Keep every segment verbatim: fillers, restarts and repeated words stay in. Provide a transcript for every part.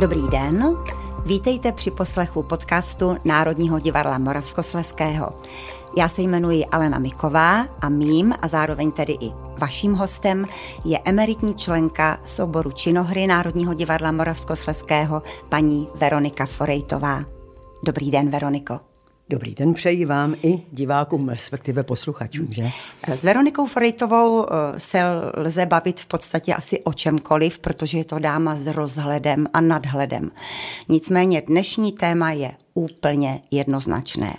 Dobrý den, vítejte při poslechu podcastu Národního divadla Moravskoslezského. Já se jmenuji Alena Miková a mým a zároveň tedy i vaším hostem je emeritní členka souboru činohry Národního divadla Moravskoslezského paní Veronika Forejtová. Dobrý den, Veroniko. Dobrý den, přeji vám i divákům, respektive posluchačům, že? S Veronikou Forejtovou se lze bavit v podstatě asi o čemkoliv, protože je to dáma s rozhledem a nadhledem. Nicméně dnešní téma je úplně jednoznačné.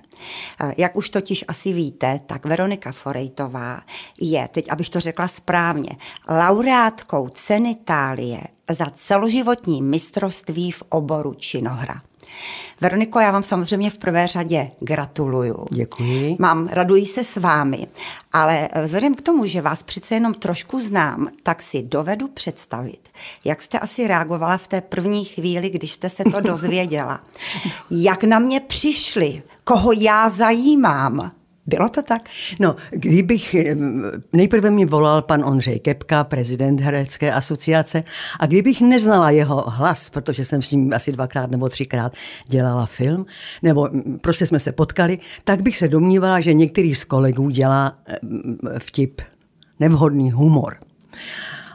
Jak už totiž asi víte, tak Veronika Forejtová je, teď abych to řekla správně, laureátkou ceny Thálie za celoživotní mistrovství v oboru činohra. Veroniko, já vám samozřejmě v prvé řadě gratuluju. Děkuji. Mám, raduji se s vámi, ale vzhledem k tomu, že vás přece jenom trošku znám, tak si dovedu představit, jak jste asi reagovala v té první chvíli, když jste se to dozvěděla. Jak na mě přišli, koho já zajímám. Bylo to tak? No, kdybych, nejprve mi volal pan Ondřej Kepka, prezident Hradecké asociace, a kdybych neznala jeho hlas, protože jsem s ním asi dvakrát nebo třikrát dělala film, nebo prostě jsme se potkali, tak bych se domnívala, že některý z kolegů dělá vtip, nevhodný humor.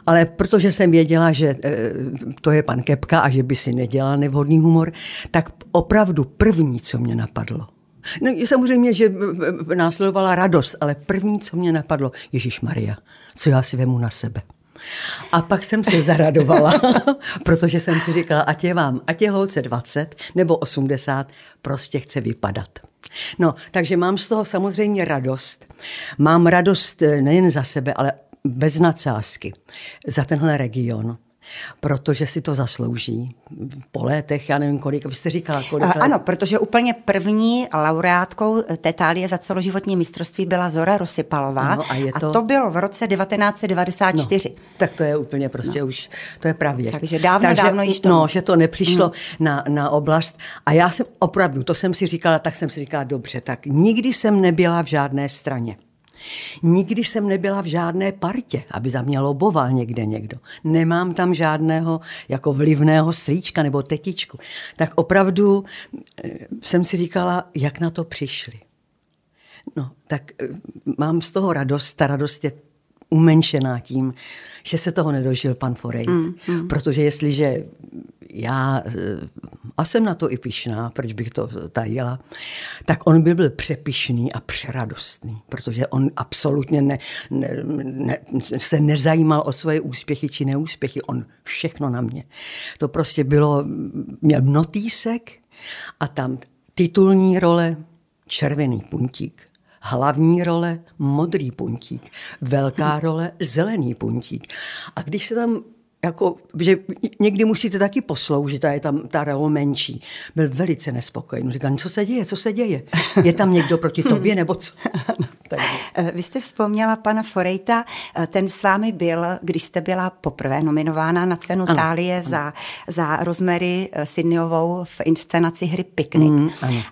Ale protože jsem věděla, že to je pan Kepka a že by si nedělal nevhodný humor, tak opravdu první, co mě napadlo, no, samozřejmě, že následovala radost, ale první, co mě napadlo, ježišmarja, co já si vemu na sebe. A pak jsem se zaradovala, protože jsem si říkala, ať je vám, ať je holce dvacet nebo osmdesát, prostě chce vypadat. No, takže mám z toho samozřejmě radost. Mám radost nejen za sebe, ale bez nadsázky, za tenhle region. Protože si to zaslouží. Po létech, já nevím kolik, vy jste říkala kolik let. Ano, protože úplně první laureátkou té Thálie za celoživotní mistrovství byla Zora Rosypalová. No, a, je to... a to bylo v roce devatenáct set devadesát čtyři. No, tak to je úplně prostě no. už, to je pravdě. Takže dávno, Takže, dávno již to. No, že to nepřišlo hmm. na, na oblast. A já jsem opravdu, to jsem si říkala, tak jsem si říkala, dobře, tak nikdy jsem nebyla v žádné straně. Nikdy jsem nebyla v žádné partě, aby za mě loboval někde někdo. Nemám tam žádného jako vlivného strýčka nebo tetičku. Tak opravdu jsem si říkala, jak na to přišli. No, tak mám z toho radost. Ta radost je umenšená tím, že se toho nedožil pan Forejt. Mm, mm. Protože jestliže já, a jsem na to i pyšná, proč bych to tajila, tak on by byl přepišný a přeradostný, protože on absolutně ne, ne, ne, se nezajímal o svoje úspěchy či neúspěchy. On všechno na mě. To prostě bylo, měl notýsek a tam titulní role, červený puntík. Hlavní role, modrý puntík. Velká role, zelený puntík. A když se tam, jako, že někdy musíte taky posloužit a je tam ta role menší, byl velice nespokojený. Říkal, co se děje, co se děje? Je tam někdo proti tobě, nebo co? Vy jste vzpomněla pana Forejta, ten s vámi byl, když jste byla poprvé nominována na cenu ano, Thálie ano. za, za Rosemary Sidneyovou v inscenaci hry Picnic. Mm,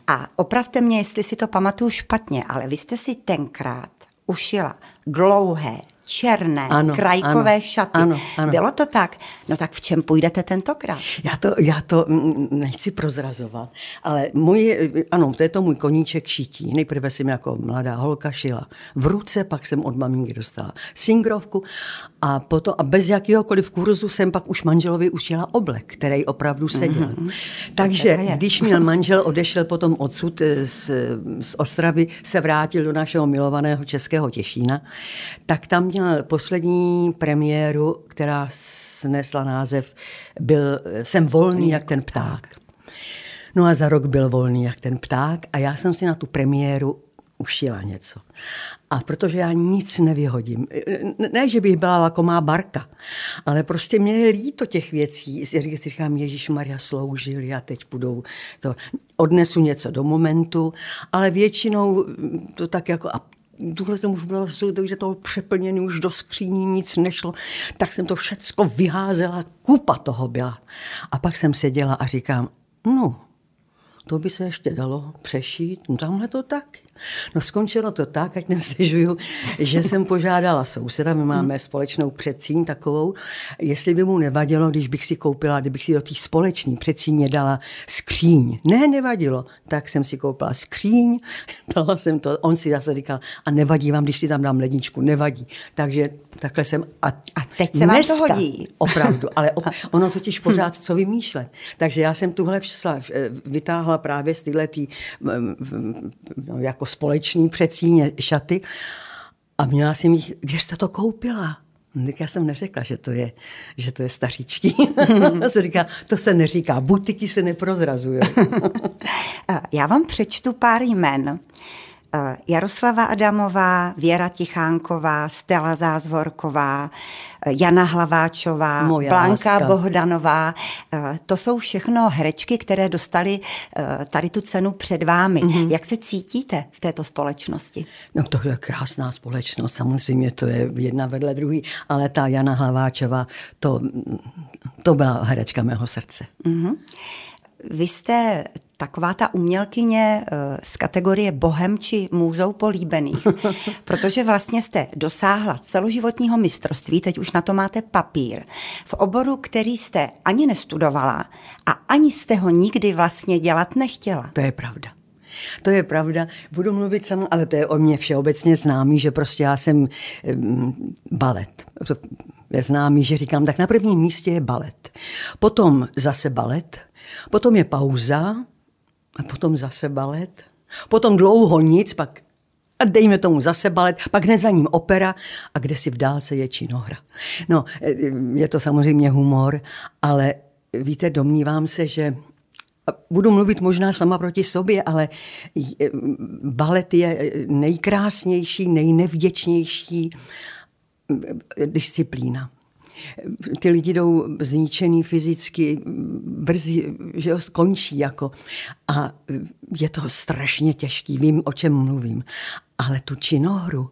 a opravte mě, jestli si to pamatuju špatně, ale vy jste si tenkrát ušila dlouhé, černé, ano, krajkové ano, šaty. Ano, ano. Bylo to tak? No tak v čem půjdete tentokrát? Já to, já to nechci prozrazovat, ale můj, ano, to je to můj koníček šití. Nejprve jsem jako mladá holka šila v ruce, pak jsem od maminky dostala singrovku a potom a bez jakéhokoliv kurzu jsem pak už manželovi ušila oblek, který opravdu seděl. Mm-hmm. Takže tak když měl manžel, odešel potom odsud z, z Ostravy, se vrátil do našeho milovaného Českého Těšína, tak tam měl poslední premiéru, která snesla název byl, Jsem volný jak ten pták. No a za rok byl volný jak ten pták a já jsem si na tu premiéru ušila něco. A protože já nic nevyhodím, ne, že bych byla lakomá barka, ale prostě mě je líto těch věcí. Já si říkám, ježišmarja, sloužili a teď budou to. Odnesu něco do momentu, ale většinou to tak jako... Tuhle jsem už byla, takže toho přeplněný, už do skříní nic nešlo, tak jsem to všecko vyházela, kupa toho byla. A pak jsem seděla a říkám, no, to by se ještě dalo přešít, no tamhle to taky. No skončilo to tak, ať nestěžuju, že jsem požádala souseda, my máme společnou předsíň takovou, jestli by mu nevadilo, když bych si koupila, kdybych si do té společné předsíně dala skříň. Ne, nevadilo, tak jsem si koupila skříň, dala jsem to, on si zase říkal, a nevadí vám, když si tam dám ledničku, nevadí. Takže takhle jsem, a, a teď se dneska, vám to hodí. Opravdu, ale op, ono totiž pořád co vymýšlet. Takže já jsem tuhle všla, vytáhla právě z tyhletý, no, jako společný přecíně šaty a měla jsem jich, kde jste to koupila? Tak já jsem neřekla, že to je, že to je staříčký. Říká, to se neříká, butiky se neprozrazují. Já vám přečtu pár jmen. Jaroslava Adamová, Věra Tichánková, Stela Zázvorková, Jana Hlaváčová, moja Blanka láska. Bohdanová. To jsou všechno herečky, které dostaly tady tu cenu před vámi. Mm-hmm. Jak se cítíte v této společnosti? No to je krásná společnost, samozřejmě to je jedna vedle druhý, ale ta Jana Hlaváčová, to, to byla herečka mého srdce. Mm-hmm. Vy jste taková ta umělkyně z kategorie bohem či můzou políbených, protože vlastně jste dosáhla celoživotního mistrovství, teď už na to máte papír, v oboru, který jste ani nestudovala a ani jste ho nikdy vlastně dělat nechtěla. To je pravda. To je pravda. Budu mluvit sama, ale to je o mě všeobecně známý, že prostě já jsem um, balet. Je známý, že říkám, tak na prvním místě je balet. Potom zase balet, potom je pauza, a potom zase balet, potom dlouho nic, pak a dejme tomu zase balet, pak hned za ním opera a kdesi v dálce je činohra. No, je to samozřejmě humor, ale víte, domnívám se, že budu mluvit možná sama proti sobě, ale balet je nejkrásnější, nejnevděčnější disciplína. Ty lidi jdou zničený fyzicky, brzy, že jo, skončí jako. A je to strašně těžký, vím, o čem mluvím. Ale tu činohru,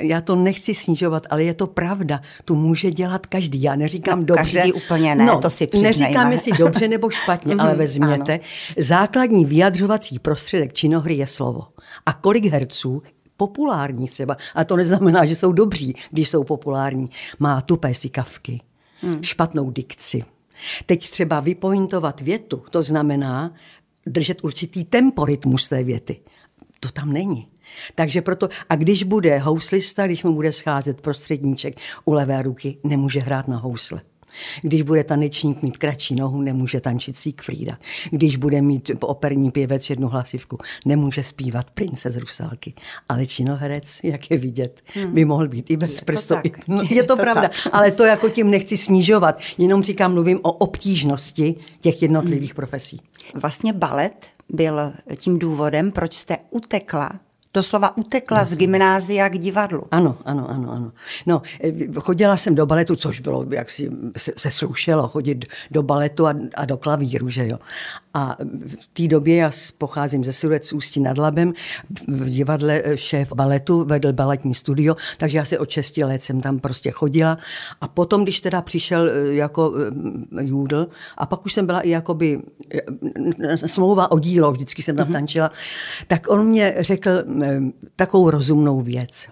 já to nechci snižovat, ale je to pravda, tu může dělat každý. Já neříkám no, dobře. Každý úplně ne, no, to si přiznejme. Neříkám, jestli dobře nebo špatně, ale vezměte. Ano. Základní vyjadřovací prostředek činohry je slovo. A kolik herců populární třeba, a to neznamená, že jsou dobří, když jsou populární, má tupé sykavky, hmm. špatnou dikci. Teď třeba vypointovat větu, to znamená držet určitý temporytmus té věty. To tam není. Takže proto, a když bude houslista, když mu bude scházet prostředníček u levé ruky, nemůže hrát na housle. Když bude tanečník mít kratší nohu, nemůže tančit Siegfrieda. Když bude mít operní pěvec jednu hlasivku, nemůže zpívat Prince z Rusalky. Ale činoherec, jak je vidět, hmm. by mohl být i bez prstu. No, je, je to, to pravda, tak. Ale to jako tím nechci snižovat. Jenom říkám, mluvím o obtížnosti těch jednotlivých hmm. profesí. Vlastně balet byl tím důvodem, proč jste utekla. Doslova utekla Jasně. z gymnázia k divadlu. Ano, ano, ano, ano. No, chodila jsem do baletu, což bylo, jak si se, se slušelo, chodit do baletu a, a do klavíru, že jo. A v té době já pocházím ze Sudec Ústí nad Labem, v divadle šéf baletu vedl baletní studio, takže já se od šesti let jsem tam prostě chodila. A potom, když teda přišel jako jůdl, a pak už jsem byla i jakoby smlouva o dílo, vždycky jsem tam mm-hmm. tančila, tak on mě řekl takovou rozumnou věc.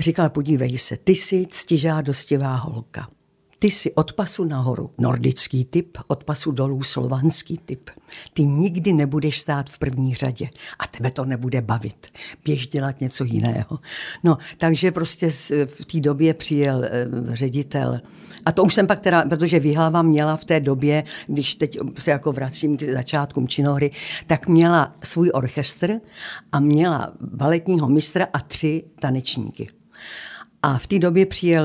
Říkala, podívej se, ty jsi ctižádostivá holka. Ty jsi od pasu nahoru nordický typ, od pasu dolů slovanský typ. Ty nikdy nebudeš stát v první řadě a tebe to nebude bavit. Běž dělat něco jiného. No, takže prostě v té době přijel ředitel. A to už jsem pak teda, protože Jihlava měla v té době, když teď se jako vracím k začátkům činohry, tak měla svůj orchestr a měla baletního mistra a tři tanečníky. A v té době přijel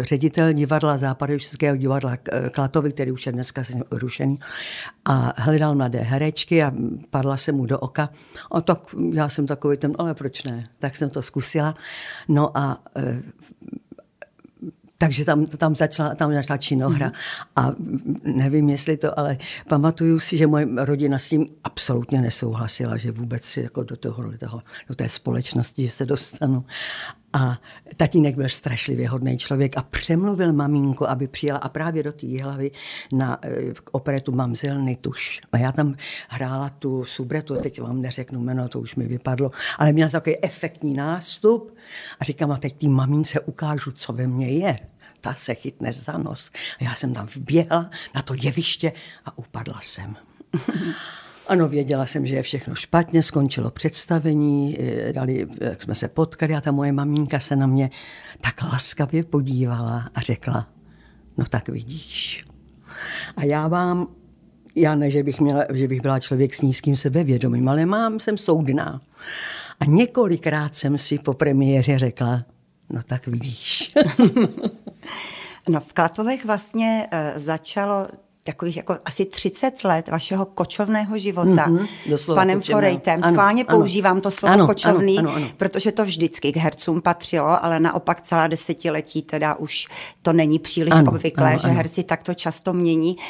ředitel divadla Západočeského divadla Klatovy, který už je dneska rušený, a hledal mladé herečky a padla se mu do oka. A tak já jsem takový ten, ale proč ne? Tak jsem to zkusila. No a takže tam, tam, začala, tam začala činohra. Mm-hmm. A nevím, jestli to, ale pamatuju si, že moje rodina s tím absolutně nesouhlasila, že vůbec si jako do, toho, do, toho, do té společnosti, že se dostanu. A tatínek byl strašlivě hodný člověk a přemluvil mamínku, aby přijela a právě do té Jihlavy na operetu Mamzelny tuš. A já tam hrála tu subretu, teď vám neřeknu jméno, to už mi vypadlo, ale měla takový efektní nástup a říkám, a teď té mamínce ukážu, co ve mně je. Ta se chytne za nos. A já jsem tam vběhla na to jeviště a upadla jsem. Ano, věděla jsem, že je všechno špatně, skončilo představení, dali, jak jsme se potkali a ta moje maminka se na mě tak laskavě podívala a řekla, no tak vidíš. A já vám, já ne, že bych, měla, že bych byla člověk s nízkým sebevědomím, ale mám, jsem soudná. A několikrát jsem si po premiéře řekla, no tak vidíš. No v Klatovech vlastně začalo takových jako asi třicet let vašeho kočovného života mm-hmm, s panem kočeného. Forejtem. Ano, schválně ano, používám to slovo ano, kočovný, ano, ano, ano. Protože to vždycky k hercům patřilo, ale naopak celá desetiletí teda už to není příliš ano, obvyklé, ano, že ano. herci takto často mění uh,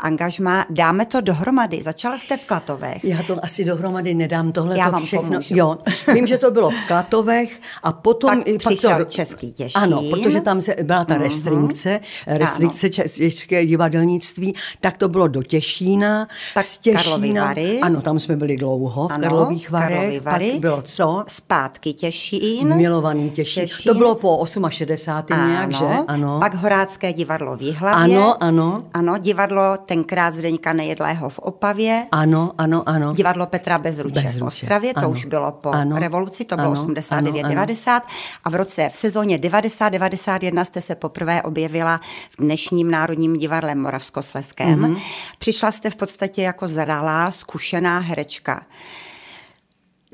angažmá. Dáme to dohromady. Začala jste v Klatovech. Já to asi dohromady nedám tohle. Já to vám všechno. Pomůžu. Jo, vím, že to bylo v Klatovech a potom... Pak i přišel pak to... Český Těšín. Ano, protože tam se, byla ta mm-hmm. restrikce, restrikce české divadelnictví. Tak to bylo do Těšína, tak z Těšína, ano, tam jsme byli dlouho, v ano, Karlových Varech, Vary, pak bylo co? Zpátky Těšín. Milovaný Těšín. Těšín. To bylo po šedesátém osmém Ano, nějak, že? Ano. Pak Horácké divadlo v Jihlavě. Ano, ano. Ano, divadlo tenkrát Zdeňka Nejedlého v Opavě. Ano, ano, ano. Divadlo Petra Bezruče, Bezruče. v Ostravě, ano. To už bylo po ano. revoluci, to bylo osmdesát devět devadesát a v roce, v sezóně devadesát devadesát jedna jste se poprvé objevila v dnešním Národním divadle Moravskoslezského. Mm-hmm. Přišla jste v podstatě jako zralá, zkušená herečka.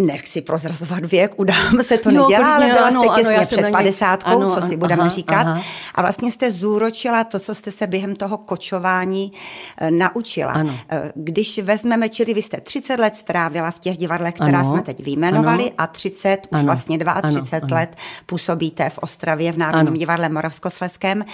Nechci prozrazovat věk, udám se to no, nedělá, ale byla jste těsně před padesátkou, co si budeme aha, říkat. Aha. A vlastně jste zúročila to, co jste se během toho kočování e, naučila. Ano. Když vezmeme, čili vy jste třicet let strávila v těch divadlech, která ano. jsme teď vyjmenovali, ano. a třicet, už ano. vlastně třicet dva let působíte v Ostravě v Národním ano. divadle Moravskoslezském.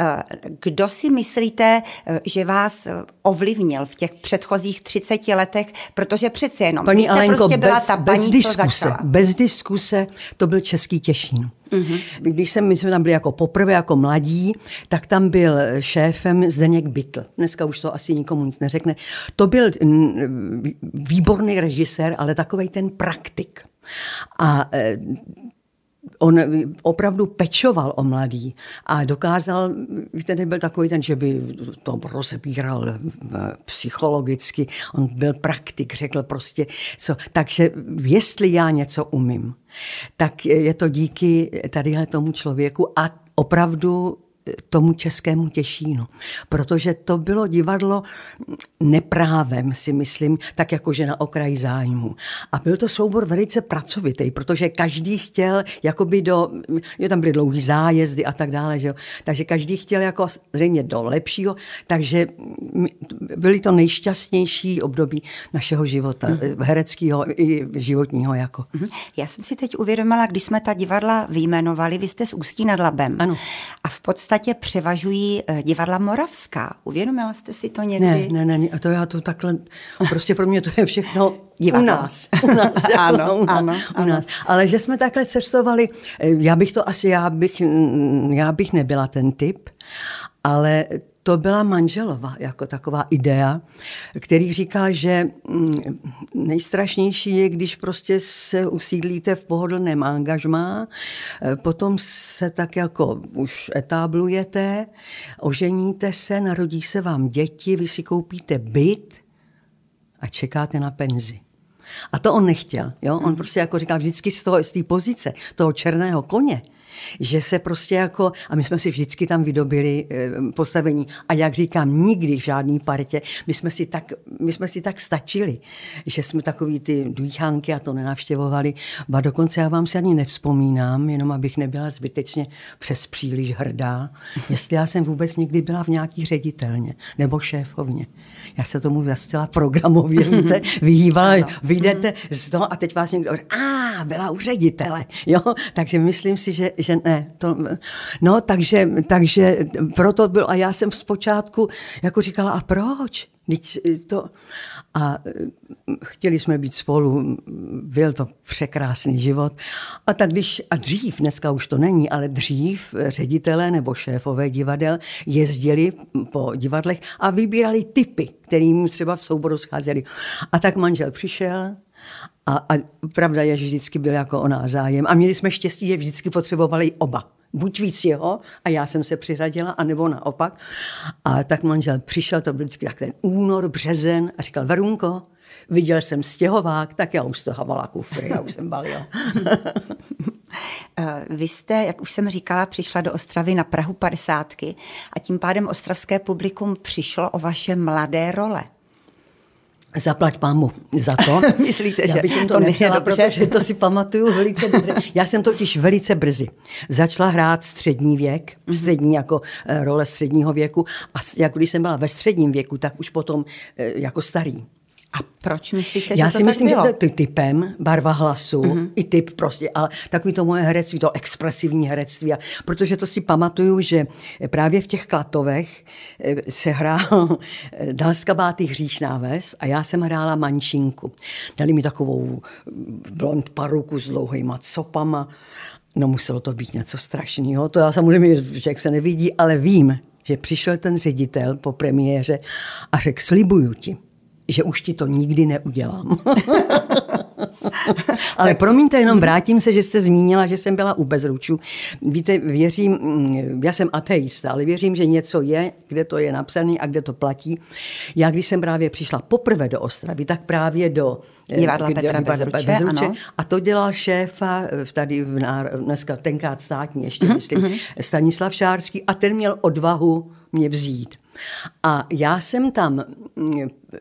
E, kdo si myslíte, že vás ovlivnil v těch předchozích třiceti letech, protože přece jenom Paní vy jste Alenko, prostě byla bez... ta Bez diskuse, bez diskuse to byl Český Těšín. Mm-hmm. Když jsem, my jsme tam byli jako poprvé, jako mladí, tak tam byl šéfem Zdeněk Bytl. Dneska už to asi nikomu nic neřekne. To byl výborný režisér, ale takovej ten praktik. A on opravdu pečoval o mladý a dokázal, víte, nebyl takový ten, že by to rozebíral psychologicky, on byl praktik, řekl prostě, co, takže jestli já něco umím, tak je to díky tadyhle tomu člověku a opravdu tomu Českému Těšínu. Protože to bylo divadlo neprávem, si myslím, tak jakože na okraji zájmu. A byl to soubor velice pracovitý, protože každý chtěl jakoby do... Jo, tam byly dlouhý zájezdy a tak dále, že jo. Takže každý chtěl jako zřejmě do lepšího, takže byly to nejšťastnější období našeho života, mm. hereckého i životního jako. Já jsem si teď uvědomila, když jsme ta divadla vyjmenovali, vy jste z Ústí nad Labem. Ano. A v podstatě převažují divadla moravská. Uvědomila jste si to někdy? Ne, ne, ne, a to já to takhle, prostě pro mě to je všechno divadlo. U nás. U nás, ano, jako, u nás, ano, u nás. Ano. Ale že jsme takhle cestovali, já bych to asi, já bych, já bych nebyla ten typ, ale to byla manželova jako taková idea, který říká, že nejstrašnější je, když prostě se usídlíte v pohodlném angažmá, potom se tak jako už etablujete, oženíte se, narodí se vám děti, vy si koupíte byt a čekáte na penzi. A to on nechtěl. Jo? On prostě jako říkal vždycky z toho, z té pozice, toho černého koně, že se prostě jako, a my jsme si vždycky tam vydobili e, postavení a jak říkám, nikdy v žádný partě, my jsme si tak, my jsme si tak stačili, že jsme takový ty dýchánky a to nenavštěvovali, ba dokonce já vám si ani nevzpomínám, jenom abych nebyla zbytečně přes příliš hrdá, jestli já jsem vůbec někdy byla v nějaký ředitelně nebo šéfovně. Já se tomu zcela programově, víte, vyhývala, vyjdete z toho a teď vás někdo a jiná, byla u ředitele, jo, takže myslím si, že, že ne. To, no, takže, takže proto byl, a já jsem zpočátku jako říkala, a proč? To. A chtěli jsme být spolu, byl to překrásný život. A tak když, a dřív, dneska už to není, ale dřív ředitelé nebo šéfové divadel jezdili po divadlech a vybírali typy, kterým třeba v souboru scházeli. A tak manžel přišel a, a pravda je, že vždycky byl jako o nás zájem. A měli jsme štěstí, že vždycky potřebovali oba. Buď víc jeho, a já jsem se přihradila, anebo naopak. A tak manžel přišel, to byl vždycky tak ten únor, březen, a říkal, Verunko, viděl jsem stěhovák, tak já už z toho havala kufry, já už jsem balila. Vy jste, jak už jsem říkala, přišla do Ostravy na prahu padesátky a tím pádem ostravské publikum přišlo o vaše mladé role. Zaplať pámu za to. Myslíte, já bych že jim to, to nechtěla, protože to si pamatuju velice dobře. Já jsem totiž velice brzy začala hrát střední věk, střední jako role středního věku a jako když jsem byla ve středním věku, tak už potom jako starý. A proč myslíte, já že to si myslím, bylo? Že ty typem, barva hlasu, mm-hmm. i typ prostě, ale takový to moje herectví, to expresivní herectví, a protože to si pamatuju, že právě v těch Klatovech se hrál Dal z kabáty hříš náves a já jsem hrála mančinku. Dali mi takovou blond paruku s dlouhýma copama, no muselo to být něco strašného, to já samozřejmě, že jak se nevidí, ale vím, že přišel ten ředitel po premiéře a řekl, slibuju ti, že už ti to nikdy neudělám. Ale promiňte, jenom vrátím se, že jste zmínila, že jsem byla u Bezručů. Víte, věřím, já jsem ateista, ale věřím, že něco je, kde to je napsané a kde to platí. Já, když jsem právě přišla poprvé do Ostravy, tak právě do divadla Petra Bezruče, Bezruče a to dělal šéfa tady v náro... dneska tenkrát státní ještě, myslím, mm-hmm. Stanislav Šárský, a ten měl odvahu mě vzít. A já jsem tam,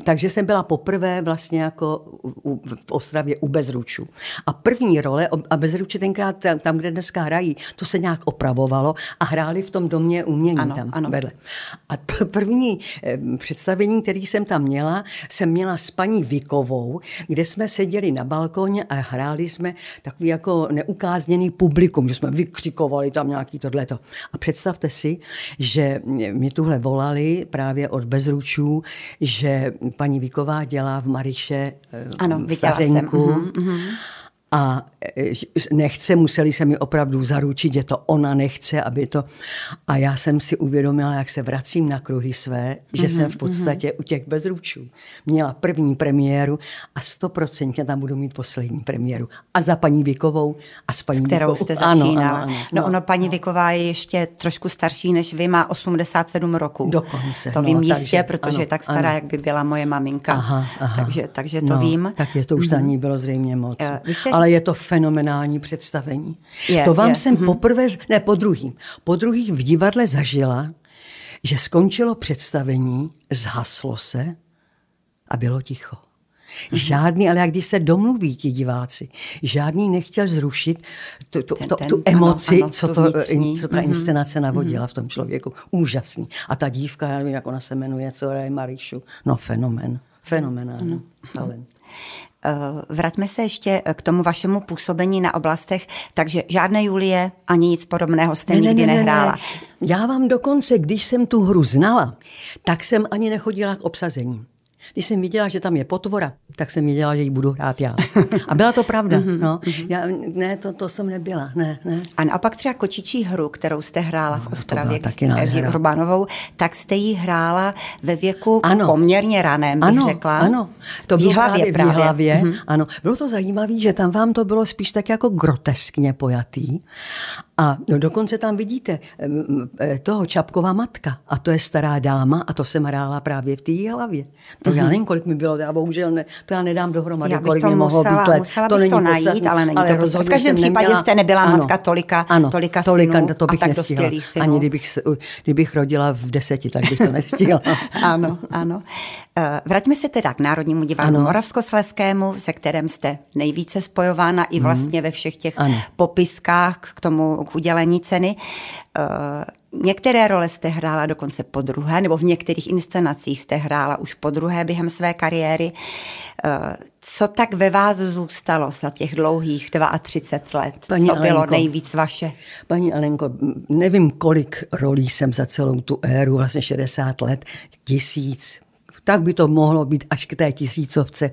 takže jsem byla poprvé vlastně jako u, v Ostravě u Bezručů. A první role, a Bezruče tenkrát tam, kde dneska hrají, to se nějak opravovalo a hráli v tom domě umění, ano, tam ano. vedle. A první představení, které jsem tam měla, jsem měla s paní Vikovou, kde jsme seděli na balkoně a hráli jsme takový jako neukázněný publikum, že jsme vykřikovali tam nějaký tohleto. A představte si, že mě tuhle volali právě od Bezručů, že paní Viková dělá v Mariše Stařenku. Uhum, uhum. A nechce, museli se mi opravdu zaručit, že to ona nechce, aby to... A já jsem si uvědomila, jak se vracím na kruhy své, že uhum, jsem v podstatě uhum. u těch Bezručů měla první premiéru a stoprocentně tam budu mít poslední premiéru. A za paní Vikovou a s paní s kterou Vikovou. Jste začínala. Ano, ano, ano, no, no ono, paní no. Viková je ještě trošku starší než vy, má osmdesát sedm roku. Dokonce. To no, vím jistě, protože ano, je tak stará, ano. jak by byla moje maminka. Aha, aha. Takže, takže to no, vím. Tak je to už na ní bylo zřejmě moc. Uh, Ale je to fenomenální představení. Je, to vám je. jsem mm-hmm. poprvé, ne, po druhým. Po druhým v divadle zažila, že skončilo představení, zhaslo se a bylo ticho. Mm-hmm. Žádný, ale jak když se domluví ti diváci, žádný nechtěl zrušit tu, tu, ten, ten, tu emoci, ano, ano, co, to, co ta mm-hmm. inscenace navodila mm-hmm. v tom člověku. Úžasný. A ta dívka, já nevím, jak ona se jmenuje, co je Marišu. No fenomén, fenomenální talent. Mm-hmm. Vraťme se ještě k tomu vašemu působení na oblastech, takže žádné Julie ani nic podobného jste ne, nikdy ne, ne, nehrála. Ne. Já vám dokonce, když jsem tu hru znala, tak jsem ani nechodila k obsazení. Když jsem viděla, že tam je potvora, tak jsem viděla, že ji budu hrát já. A byla to pravda. No. Já, ne, to, to jsem nebyla. Ne, ne. A naopak třeba kočičí hru, kterou jste hrála no, v Ostravě s Terezí Urbanovou, tak jste ji hrála ve věku ano. poměrně raném, bych ano, řekla. Ano, to bylo právě v Jihlavě. Mm-hmm. Ano. Bylo to zajímavé, že tam vám to bylo spíš tak jako groteskně pojatý. A no, dokonce tam vidíte toho Čapková matka. A to je stará dáma a to jsem hrála právě v té Jihlavě. To já nevím, kolik mi bylo, já bohužel ne, to já nedám dohromady, kolik mi mohlo být let. Musela to, to najít, posadný, ale není ale to v každém případě neměla, jste nebyla ano, matka tolika, ano, tolika, tolika synů to bych a tak dospělých synů. Ani kdybych, kdybych rodila v deseti, tak bych to nestihla. Ano, ano. Vraťme se teda k Národnímu divadlu Moravskoslezskému, se kterým jste nejvíce spojována i vlastně ve všech těch ano. popiskách k tomu k udělení ceny. Některé role jste hrála dokonce podruhé, nebo v některých inscenacích jste hrála už podruhé během své kariéry. Co tak ve vás zůstalo za těch dlouhých třicet dva let? Paní Co bylo Alenko, nejvíc vaše? Paní Alenko, nevím, kolik rolí jsem za celou tu éru, vlastně šedesát let, tisíc. Tak by to mohlo být až k té tisícovce.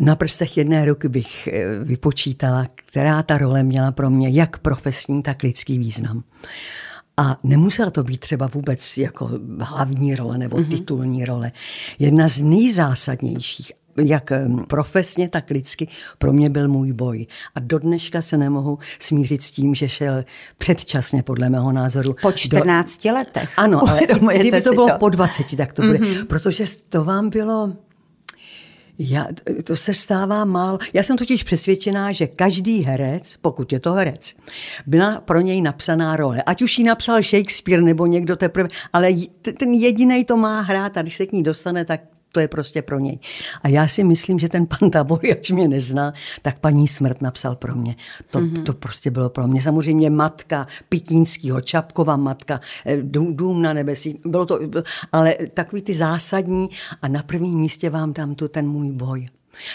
Na prstech jedné ruky bych vypočítala, která ta role měla pro mě jak profesní, tak lidský význam. A nemusela to být třeba vůbec jako hlavní role nebo titulní role. Jedna z nejzásadnějších, jak profesně, tak lidsky, pro mě byl můj boj. A dodneška se nemohu smířit s tím, že šel předčasně, podle mého názoru. Po čtrnácti do... letech. Ano, ale kdyby to bylo to. po dvaceti, tak to bude. Mm-hmm. Protože to vám bylo... Já, to se stává málo. Já jsem totiž přesvědčená, že každý herec, pokud je to herec, byla pro něj napsaná role. Ať už ji napsal Shakespeare nebo někdo teprve, ale ten jedinej to má hrát a když se k ní dostane, tak to je prostě pro něj. A já si myslím, že ten pan Tabor, ač mě nezná, tak Paní Smrt napsal pro mě. To, mm-hmm. to prostě bylo pro mě. Samozřejmě Matka Pitínského, Čapková Matka, Dům na nebesí, bylo to, ale takový ty zásadní a na prvním místě vám dám tu ten můj boj.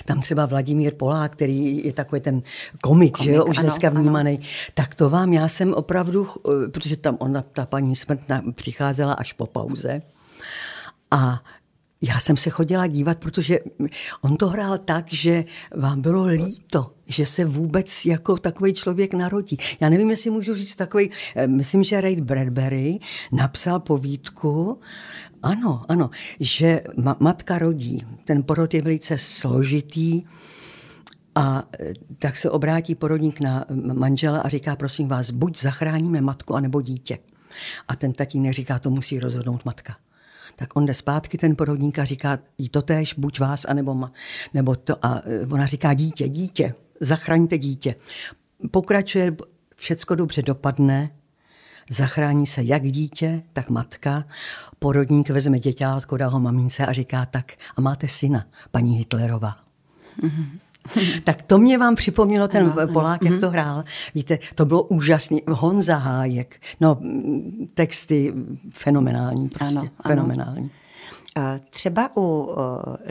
Tam třeba Vladimír Polák, který je takový ten komik, komik že jo, už ano, dneska vnímaný. Ano. Tak to vám, já jsem opravdu, protože tam ona, ta Paní Smrt přicházela až po pauze a já jsem se chodila dívat, protože on to hrál tak, že vám bylo líto, že se vůbec jako takový člověk narodí. Já nevím, jestli můžu říct takový, myslím, že Ray Bradbury napsal povídku, ano, ano, že ma- matka rodí. Ten porod je velice složitý a tak se obrátí porodník na manžela a říká, prosím vás, buď zachráníme matku, anebo dítě. A ten tatínek říká, to musí rozhodnout matka. Tak on jde zpátky, ten porodník, a říká jí totéž, buď vás, anebo ma, nebo to. A ona říká dítě, dítě, zachraňte dítě. Pokračuje, všecko dobře dopadne, zachrání se jak dítě, tak matka. Porodník vezme děťátko, dá ho mamince a říká tak, a máte syna, paní Hitlerová. Mm-hmm. Tak to mě vám připomnělo ten ano, Polák, ano. jak to hrál. Víte, to bylo úžasný. Honza Hájek, no texty fenomenální prostě, ano, fenomenální. Ano. Třeba u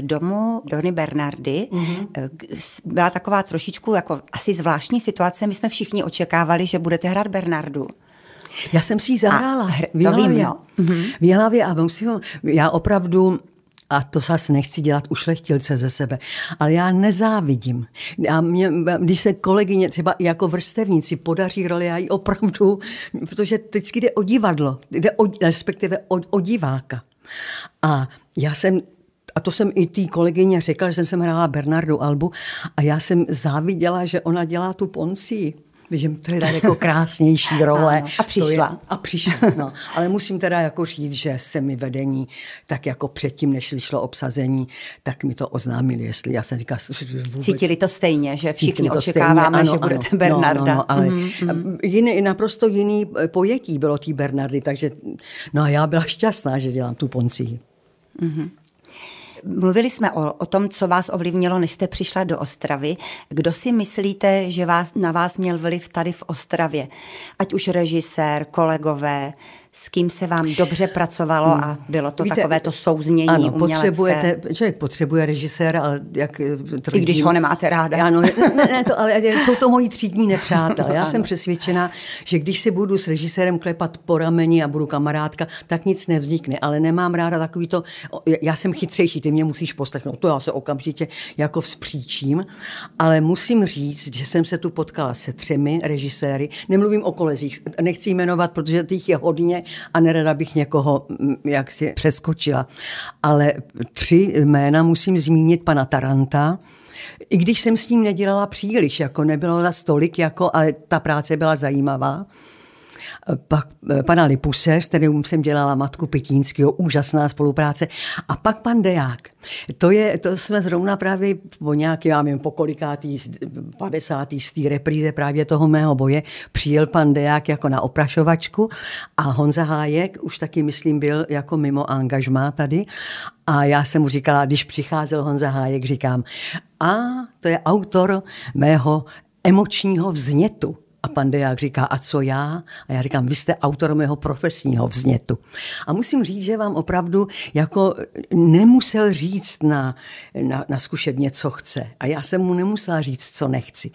domu Dony Bernardy mm-hmm. byla taková trošičku jako asi zvláštní situace. My jsme všichni očekávali, že budete hrát Bernardu. Já jsem si ji zahrála. Hr- v Jihlavě. No. V Jihlavě a musím, já opravdu... A to zase nechci dělat ušlechtilce ze sebe. Ale já nezávidím. A mě, když se kolegyně, třeba jako vrstevníci, podaří roli, já ji opravdu, protože vždycky jde o divadlo, jde o, respektive o, o diváka. A já jsem, a to jsem i té kolegyně řekla, že jsem sem hrála Bernardu Albu a já jsem záviděla, že ona dělá tu Poncii. Že to je jako krásnější role. Ano, a přišla. Je, a přišla, no. Ale musím teda jako říct, že se mi vedení, tak jako předtím, než vyšlo obsazení, tak mi to oznámili, jestli já jsem říkala... Vůbec... Cítili to stejně, že všichni očekáváme, stejně, ano, že budete ano, Bernarda. No, no, ale mm-hmm. jiný, naprosto jiný pojetí bylo tý Bernardy, takže no a já byla šťastná, že dělám tu Poncii. Mm-hmm. Mluvili jsme o, o tom, co vás ovlivnilo, než jste přišla do Ostravy. Kdo si myslíte, že vás, na vás měl vliv tady v Ostravě? Ať už režisér, kolegové, s kým se vám dobře pracovalo a bylo to takové to souznění ano, umělecké. Potřebujete, člověk potřebuje režiséra, ale jak třídní, i když ho nemáte ráda. Ano, ne, ne, to, ale jsou to moji třídní nepřátelé. Já ano. jsem přesvědčena, že když si budu s režisérem klepat po rameni a budu kamarádka, tak nic nevznikne, ale nemám ráda takový to, já jsem chytřejší, ty mě musíš poslechnout, to já se okamžitě jako vzpříčím, ale musím říct, že jsem se tu potkala se třemi režiséry, nemluvím o kolezích, nechci jmenovat, protože těch je hodně, a nerada bych někoho jaksi přeskočila. Ale tři jména musím zmínit, pana Taranta, i když jsem s ním nedělala příliš, jako nebylo za stolik, jako, ale ta práce byla zajímavá. Pak pana Lipuse, s kterým jsem dělala Matku Pitínského, úžasná spolupráce. A pak pan Deják. To, je, to jsme zrovna právě po nějaký, já nevím, po kolikátý, padesátý z té repríze právě toho mého boje, přijel pan Deják jako na oprašovačku a Honza Hájek už taky, myslím, byl jako mimo angažmá tady. A já jsem mu říkala, když přicházel Honza Hájek, říkám, a to je autor mého emočního vznětu. A pan Deják říká, a co já? A já říkám, vy jste autor mého profesního vznětu. A musím říct, že vám opravdu jako nemusel říct na, na, na zkušebně, co chce. A já jsem mu nemusela říct, co nechci.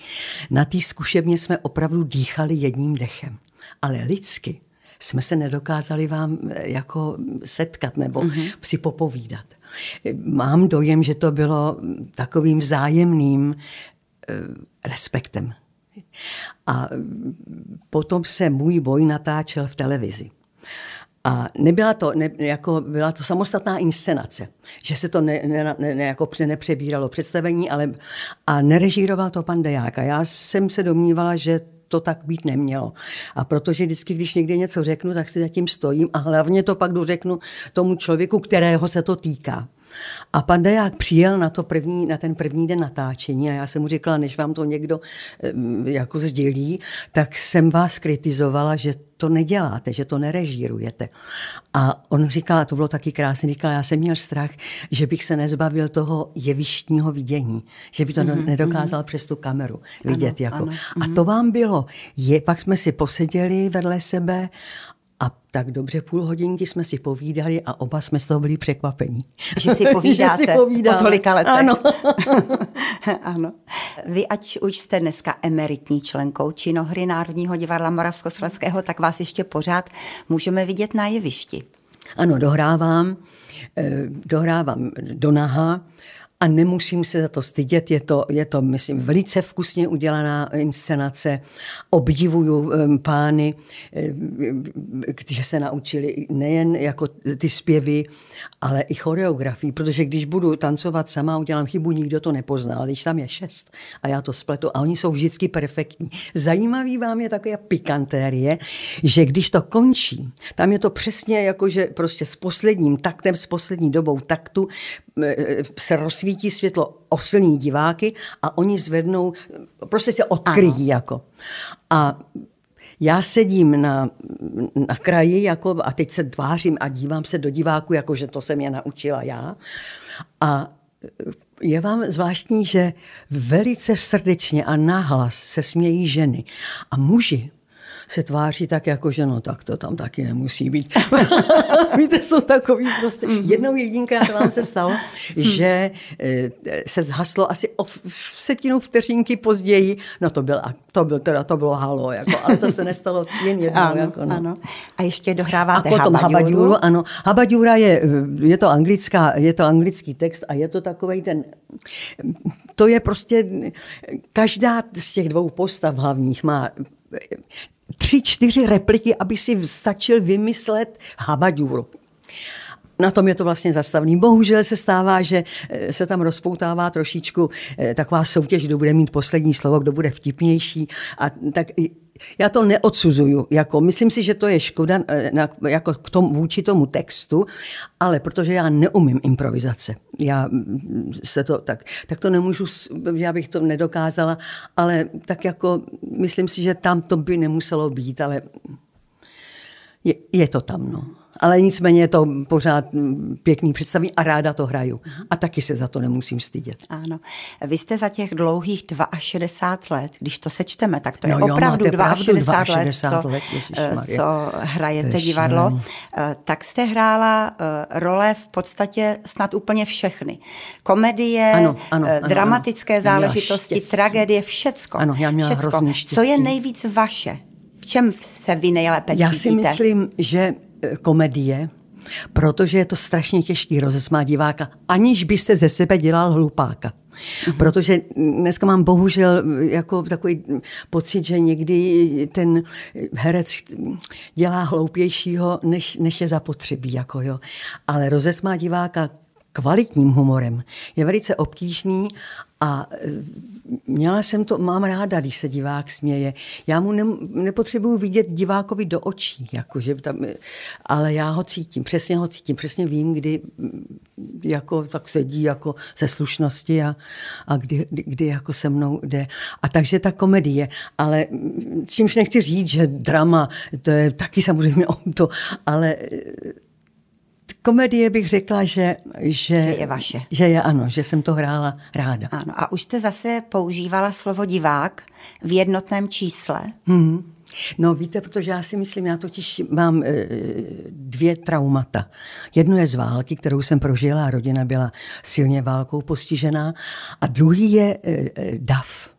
Na té zkušebně jsme opravdu dýchali jedním dechem. Ale lidsky jsme se nedokázali vám jako setkat nebo mm-hmm. si popovídat. Mám dojem, že to bylo takovým vzájemným eh, respektem. A potom se můj boj natáčel v televizi. A nebyla to, ne, jako, byla to samostatná inscenace, že se to ne, ne, ne, jako nepřebíralo představení, ale, a nerežíroval to pan Deják. A já jsem se domnívala, že to tak být nemělo. A protože vždycky, když někde něco řeknu, tak si zatím stojím a hlavně to pak dořeknu tomu člověku, kterého se to týká. A pan Deják přijel na, to první, na ten první den natáčení a já jsem mu říkala, než vám to někdo jako sdělí, tak jsem vás kritizovala, že to neděláte, že to nerežírujete. A on říkal, a to bylo taky krásně, říkal, já jsem měl strach, že bych se nezbavil toho jevištního vidění, že by to mm-hmm, nedokázal mm-hmm. přes tu kameru vidět. Ano, jako. Ano, a mm-hmm. to vám bylo. Je, pak jsme si poseděli vedle sebe a tak dobře půl hodinky jsme si povídali a oba jsme z toho byli překvapení. Že si povídáte že si povídáme. Po tolika letech. Ano. Ano. Vy, ať už jste dneska emeritní členkou činohry Národního divadla Moravskoslezského, tak vás ještě pořád můžeme vidět na jevišti. Ano, dohrávám, dohrávám do naha. A nemusím se za to stydět, je to, je to, myslím, velice vkusně udělaná inscenace. Obdivuju pány, že se naučili nejen jako ty zpěvy, ale i choreografii, protože když budu tancovat sama, udělám chybu, nikdo to nepozná, když tam je šest a já to spletu a oni jsou vždycky perfektní. Zajímavý vám je takové pikantérie, že když to končí, tam je to přesně jako, že prostě s posledním taktem, s poslední dobou taktu se rozsvítí světlo oslní diváky a oni zvednou, prostě se odkryjí. Jako. A já sedím na, na kraji jako, a teď se tvářím a dívám se do diváku, jako že to jsem je naučila já. A je vám zvláštní, že velice srdečně a nahlas se smějí ženy a muži se tváří tak jako, že no tak to tam taky nemusí být. Víte, jsou takový prostě. Jednou jedinkrát vám se stalo, že se zhaslo asi o setinu vteřinky později. No to, byl, to, byl, teda, to bylo halo, jako, ale to se nestalo jen jednou. Ano, jako, no. Ano. A ještě dohráváte a potom Habadjuru. Ano, Habadjura je, je, to anglická, je to anglický text a je to takovej ten, to je prostě, každá z těch dvou postav hlavních má tři, čtyři repliky, aby si stačil vymyslet Habadjuru. Na tom je to vlastně zastavný. Bohužel se stává, že se tam rozpoutává trošičku taková soutěž, kdo bude mít poslední slovo, kdo bude vtipnější. A tak já to neodsuzuju. Jako, myslím si, že to je škoda na, jako k tomu, vůči tomu textu, ale protože já neumím improvizace. Já se to tak, tak to nemůžu, já bych to nedokázala, ale tak jako myslím si, že tam to by nemuselo být, ale je, je to tam, no. Ale nicméně je to pořád pěkný představení a ráda to hraju. A taky se za to nemusím stydět. Ano. Vy jste za těch dlouhých šedesát dva let, když to sečteme, tak to no je jo, opravdu šedesát dva let, co, let co hrajete Tež, divadlo. No. Tak jste hrála role v podstatě snad úplně všechny. Komedie, ano, ano, dramatické ano, ano. záležitosti, tragédie, všecko. Ano, já měla všecko. Hrozně štěstí. Co je nejvíc vaše? V čem se vy nejlépe cítíte? Já si myslím, že komedie, protože je to strašně těžký rozesmát diváka, aniž byste ze sebe dělal hlupáka. Protože dneska mám bohužel jako takový pocit, že někdy ten herec dělá hloupějšího, než, než je zapotřebí. Jako jo. Ale rozesmát diváka kvalitním humorem je velice obtížný a měla jsem to, mám ráda, když se divák směje. Já mu ne, nepotřebuju vidět divákovi do očí, jako, že tam, ale já ho cítím, přesně ho cítím, přesně vím, kdy jako, tak sedí jako ze slušnosti a, a kdy, kdy jako se mnou jde. A takže ta komedie, ale čímž nechci říct, že drama, to je taky samozřejmě o to, ale Komedie bych řekla, že, že, že je vaše. Že je, ano, že jsem to hrála ráda. Ano, a už jste zase používala slovo divák v jednotném čísle? Hmm. No víte, protože já si myslím, já totiž mám e, dvě traumata. Jedno je z války, kterou jsem prožila, rodina byla silně válkou postižená, a druhý je e, dav.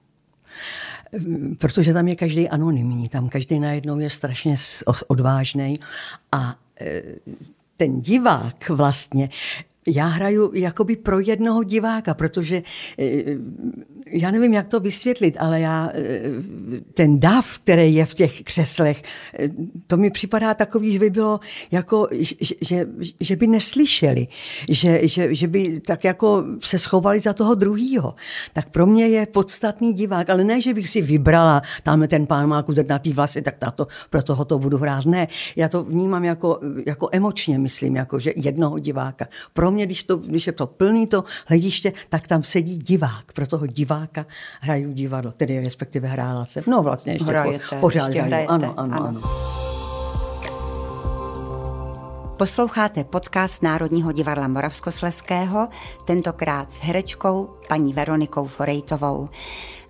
Protože tam je každý anonymní, tam každý najednou je strašně odvážnej a e, ten divák vlastně, já hraju jakoby pro jednoho diváka, protože já nevím, jak to vysvětlit, ale já, ten dav, který je v těch křeslech, to mi připadá takový, že by bylo jako, že, že, že by neslyšeli, že, že, že by tak jako se schovali za toho druhýho. Tak pro mě je podstatný divák, ale ne, že bych si vybrala, tam ten pán má kudrnatý vlasy, tak na to, pro toho to budu hrát. Ne, já to vnímám jako, jako emočně, myslím, jako, že jednoho diváka. Pro mě, když, to, když je to plný to hlediště, tak tam sedí divák. Pro toho diváka hraju divadlo, tedy respektive hrála jsem. No vlastně ještě hrajete, po, pořád ještě hraju. Ano, ano, ano, ano. Posloucháte podcast Národního divadla Moravskoslezského, tentokrát s herečkou paní Veronikou Forejtovou.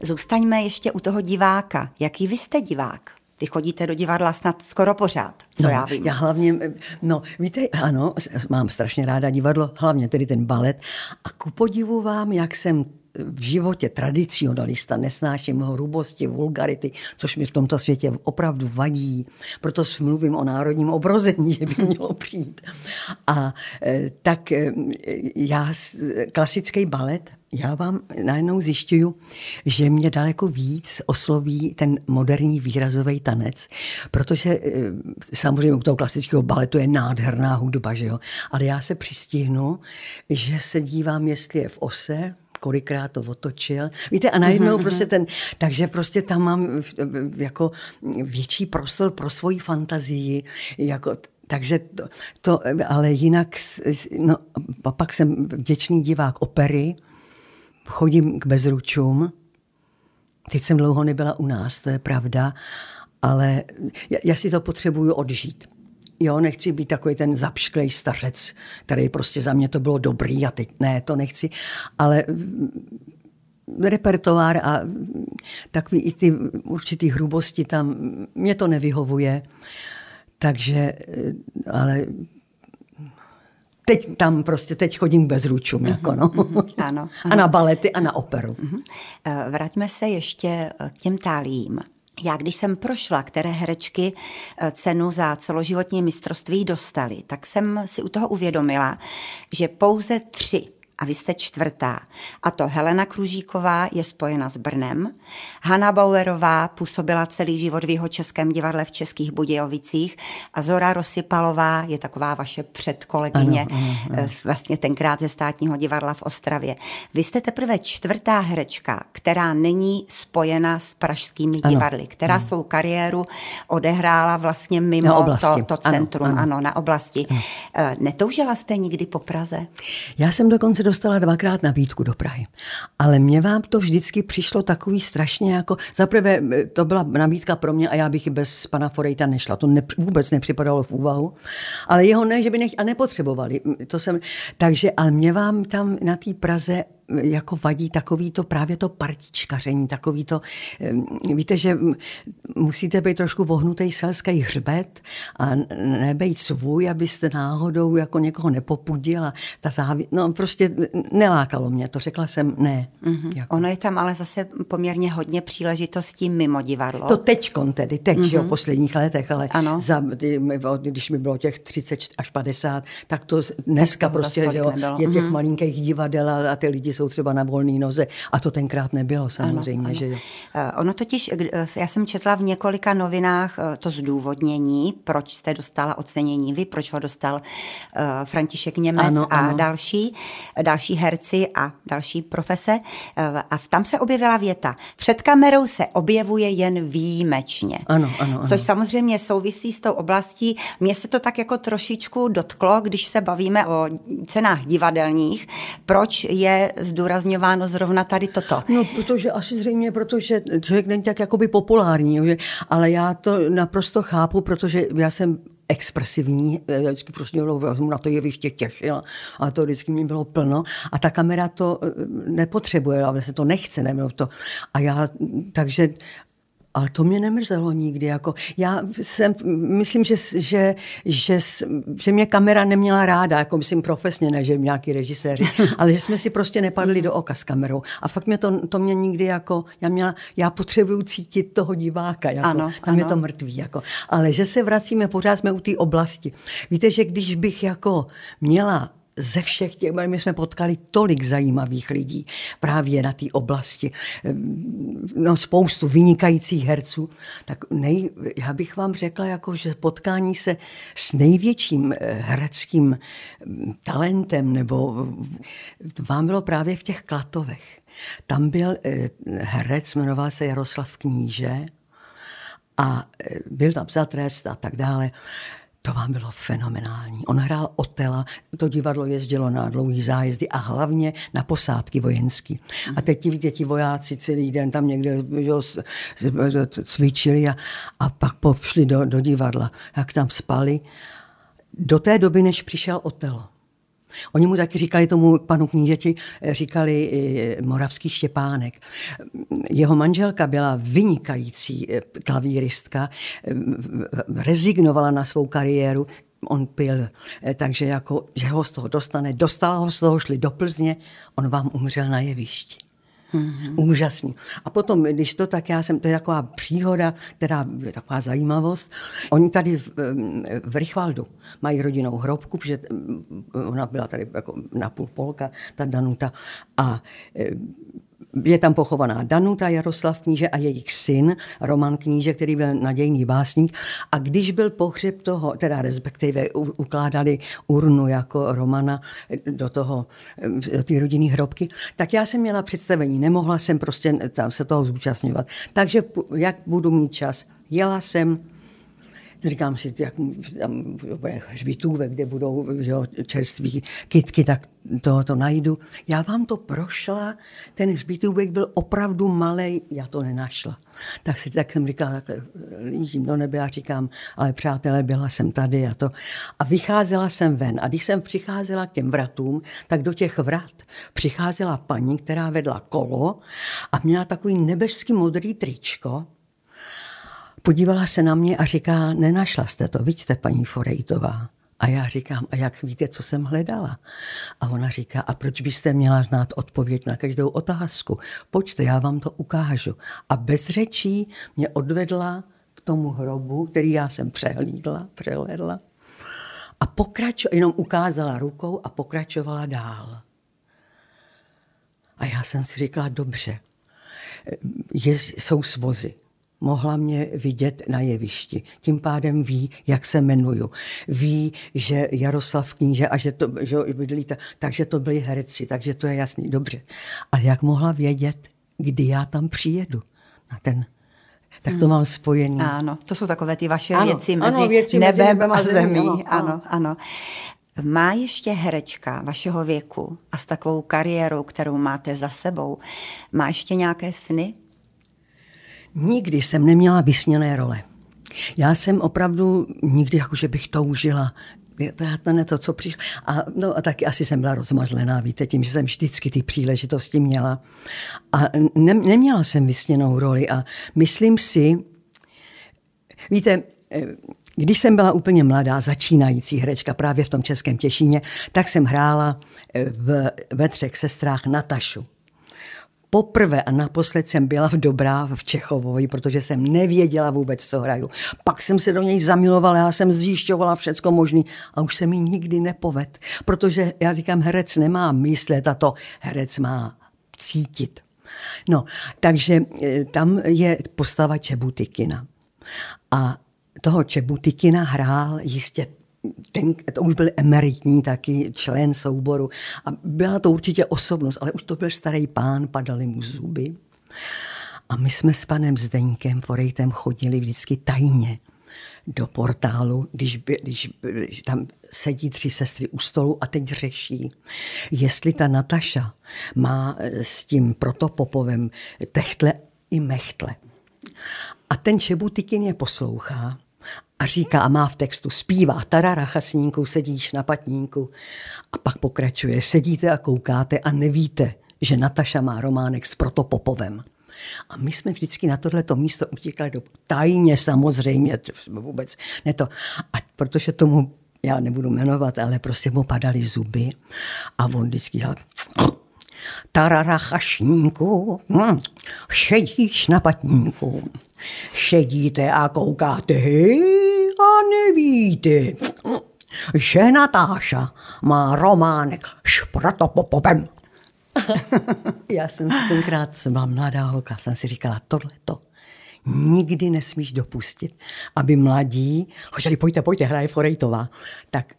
Zůstaňme ještě u toho diváka. Jaký vy jste divák? Vy chodíte do divadla snad skoro pořád, co no, já vím. Já hlavně, no víte, ano, mám strašně ráda divadlo, hlavně tedy ten balet. A ku podivu vám, jak jsem v životě tradicionalista, nesnáším hrubosti, vulgarity, což mi v tomto světě opravdu vadí. Proto mluvím o národním obrození, že by mělo přijít. A tak já, klasický balet, já vám najednou zjišťuju, že mě daleko víc osloví ten moderní výrazový tanec, protože samozřejmě u toho klasického baletu je nádherná hudba, že jo? Ale já se přistihnu, že se dívám, jestli je v ose, kolikrát to otočil. Víte, a najednou uhum, prostě ten, takže prostě tam mám jako větší prostor pro svoji fantazii, jako takže to, to ale jinak, no a pak jsem vděčný divák opery, chodím k Bezručům, teď jsem dlouho nebyla u nás, to je pravda, ale já, já si to potřebuju odžít. Jo, nechci být takový ten zapšklej stařec, který prostě za mě to bylo dobrý a teď ne, to nechci, ale repertoár a takový i ty určitý hrubosti tam, mě to nevyhovuje, takže, ale teď tam prostě, teď chodím k Bezručům, mm-hmm, jako no. Mm-hmm, ano, a na balety a na operu. Mm-hmm. Vraťme se ještě k těm Thálím. Já, když jsem prošla, které herečky cenu za celoživotní mistrovství dostaly, tak jsem si u toho uvědomila, že pouze tři, a vy jste čtvrtá, a to Helena Kružíková je spojena s Brnem, Hana Bauerová působila celý život v Jihočeském divadle v Českých Budějovicích a Zora Rosypalová je taková vaše předkolegyně, ano, ano, ano. Vlastně tenkrát ze Státního divadla v Ostravě. Vy jste teprve čtvrtá herečka, která není spojena s pražskými divadly, ano, která ano. svou kariéru odehrála vlastně mimo to, to centrum, ano, ano. ano na oblasti. Ano. Netoužila jste nikdy po Praze? Já jsem dokonce dostala dvakrát nabídku do Prahy. Ale mě vám to vždycky přišlo takový strašně jako... Zaprvé to byla nabídka pro mě a já bych i bez pana Forejta nešla. To ne, vůbec nepřipadalo v úvahu. Ale jeho ne, že by nech... A nepotřebovali. To jsem... Takže ale mě vám tam na té Praze jako vadí takový to právě to partičkaření, takový to, víte, že musíte být trošku vohnutý selský hřbet a nebejt svůj, abyste náhodou jako někoho nepopudila. Ta závi... No prostě nelákalo mě to, řekla jsem ne. Mm-hmm. Jako. Ono je tam ale zase poměrně hodně příležitostí mimo divadlo. To teďkon tedy, teď, mm-hmm. jo, v posledních letech, ale za, když mi bylo těch třicet až padesát, tak to dneska to prostě, jo, je těch mm-hmm. malinkých divadel a ty lidi jsou třeba na volný noze. A to tenkrát nebylo samozřejmě. Ano, ano. Že jo. Ono totiž, já jsem četla v několika novinách to zdůvodnění, proč jste dostala ocenění vy, proč ho dostal František Němec ano, a ano. další, další herci a další profese. A tam se objevila věta. Před kamerou se objevuje jen výjimečně. Ano, ano, ano. Což samozřejmě souvisí s tou oblastí. Mně se to tak jako trošičku dotklo, když se bavíme o cenách divadelních. Proč je zdůrazňováno zrovna tady toto? No, protože asi zřejmě, protože člověk není tak jakoby populární, že? Ale já to naprosto chápu, protože já jsem expresivní, já vždycky prostě vezmu na to jeviště těšila a to vždycky mi bylo plno a ta kamera to nepotřebuje, ale se to nechce, nemělo to. A já, takže, ale to mě nemrzelo nikdy, jako, já jsem, myslím, že, že, že, že mě kamera neměla ráda, jako myslím profesně, ne, že nějaký režiséři, ale že jsme si prostě nepadli do oka s kamerou. A fakt mě to, to mě nikdy, jako, já, měla, já potřebuju cítit toho diváka, jako, ano, tam ano. Je to mrtvý, jako. Ale že se vracíme, pořád jsme u té oblasti. Víte, že když bych jako měla ze všech těch, my jsme potkali tolik zajímavých lidí právě na té oblasti. No, spoustu vynikajících herců. Tak nej, já bych vám řekla, jako, že potkání se s největším hereckým talentem nebo vám bylo právě v těch Klatovech. Tam byl herec, jmenoval se Jaroslav Kníže a byl tam za trest a tak dále. To vám bylo fenomenální. On hrál Otela, to divadlo jezdilo na dlouhý zájezdy a hlavně na posádky vojenský. A teď ti, víte, ti vojáci celý den tam někde že, cvičili a, a pak pošli do, do divadla, jak tam spali. Do té doby, než přišel Otelo. Oni mu taky říkali tomu panu Knížeti, říkali moravský Štěpánek. Jeho manželka byla vynikající klavíristka, rezignovala na svou kariéru, on pil, takže jako, že ho z toho dostane, dostala ho z toho, šli do Plzně, on vám umřel na jevišti. Mm-hmm. Úžasný. A potom, když to tak, já jsem, to je taková příhoda, teda taková zajímavost. Oni tady v, v Rychvaldu mají rodinnou hrobku, protože ona byla tady jako napůl Polka, ta Danuta. A je tam pochovaná Danuta, Jaroslav Kníže a jejich syn, Roman Kníže, který byl nadějný básník. A když byl pohřeb toho, teda respektive ukládali urnu jako Romana do toho, do té rodinné hrobky, tak já jsem měla představení, nemohla jsem prostě tam se toho zúčastňovat. Takže jak budu mít čas? Jela jsem, říkám si, jak tam bude hřbitůvek, kde budou že jo, čerství kytky, tak to, to najdu. Já vám to prošla, ten hřbitůvek byl opravdu malej, já to nenašla. Tak, si, tak jsem říkala, takhle lížím do nebe a říkám, ale přátelé, byla jsem tady a to. A vycházela jsem ven a když jsem přicházela k těm vratům, tak do těch vrat přicházela paní, která vedla kolo a měla takový nebeský modrý tričko. Podívala se na mě a říká, nenašla jste to, vidíte, paní Forejtová. A já říkám, a jak víte, co jsem hledala? A ona říká, a proč byste měla znát odpověď na každou otázku? Pojďte, já vám to ukážu. A bez řečí mě odvedla k tomu hrobu, který já jsem přehlídla, přehlédla. A pokračo, jenom ukázala rukou a pokračovala dál. A já jsem si říkala, dobře, je, jsou svozy. Mohla mě vidět na jevišti. Tím pádem ví, jak se jmenuju. Ví, že Jaroslav Kníže a že to že bydlí, takže to byli herci, takže to je jasný, dobře. Ale jak mohla vědět, kdy já tam přijedu na ten... Tak to hmm. mám spojený. Ano, to jsou takové ty vaše ano, věci, mezi ano, věci mezi nebem, nebem a zemí. zemí. Ano, ano, ano. Má ještě herečka vašeho věku a s takovou kariérou, kterou máte za sebou, má ještě nějaké sny? Nikdy jsem neměla vysněné role. Já jsem opravdu nikdy, jakože bych toužila. To já to ne to, co přišlo. A, no, a taky asi jsem byla rozmařlená, víte, tím, že jsem vždycky ty příležitosti měla. A ne, neměla jsem vysněnou roli. A myslím si, víte, když jsem byla úplně mladá, začínající herečka právě v tom Českém Těšíně, tak jsem hrála v, ve Třech sestrách Natašu. Poprvé a naposled jsem byla v Dobrá v Čechovoji, protože jsem nevěděla vůbec, co hraju. Pak jsem se do něj zamilovala, já jsem zjišťovala všecko možné a už se mi nikdy nepoved, protože já říkám, herec nemá myslet a to herec má cítit. No, takže tam je postava Čebutykina. A toho Čebutykina hrál jistě ten, to už byl emeritní taky člen souboru a byla to určitě osobnost, ale už to byl starý pán, padaly mu zuby. A my jsme s panem Zdeňkem Forejtem chodili vždycky tajně do portálu, když, když, když tam sedí tři sestry u stolu a teď řeší, jestli ta Natasha má s tím Protopopovem techtle i mechtle. A ten Čebutikin je poslouchá A říká, má v textu, zpívá, tarara, chasníku, sedíš na patníku. A pak pokračuje, sedíte a koukáte a nevíte, že Natasha má románek s Protopopovem. A my jsme vždycky na tohleto místo utíkali do tajně samozřejmě, vůbec ne to. A protože tomu, já nebudu jmenovat, ale prostě mu padaly zuby a on vždycky dělal... Tarara chašníku, hm, šedíš na patníku, šedíte a koukáte a nevíte, hm, že Natasha má románek s Protopopovem. Já jsem si tenkrát, jsem byla mladá holka, jsem si říkala, tohleto nikdy nesmíš dopustit, aby mladí, chodili, pojďte, pojďte, hraje Forejtová, tak,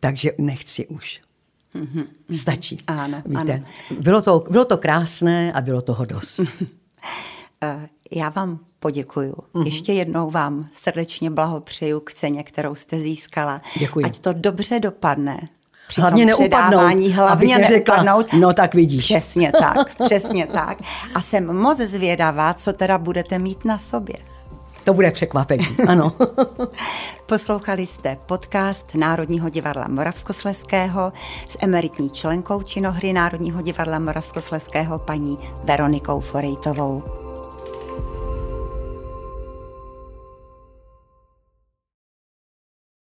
takže nechci už. Stačí. Ano, víte, ano. Bylo to, bylo to krásné a bylo toho dost. Já vám poděkuju. Ještě jednou vám srdečně blahopřeju k ceně, kterou jste získala. Děkuji. Ať to dobře dopadne. Při hlavně neupadnout, hlavně neupadnout. No tak vidíš. Přesně tak, přesně tak. A jsem moc zvědavá, co teda budete mít na sobě. To bude překvapení, ano. Poslouchali jste podcast Národního divadla Moravskoslezského s emeritní členkou činohry Národního divadla Moravskoslezského paní Veronikou Forejtovou.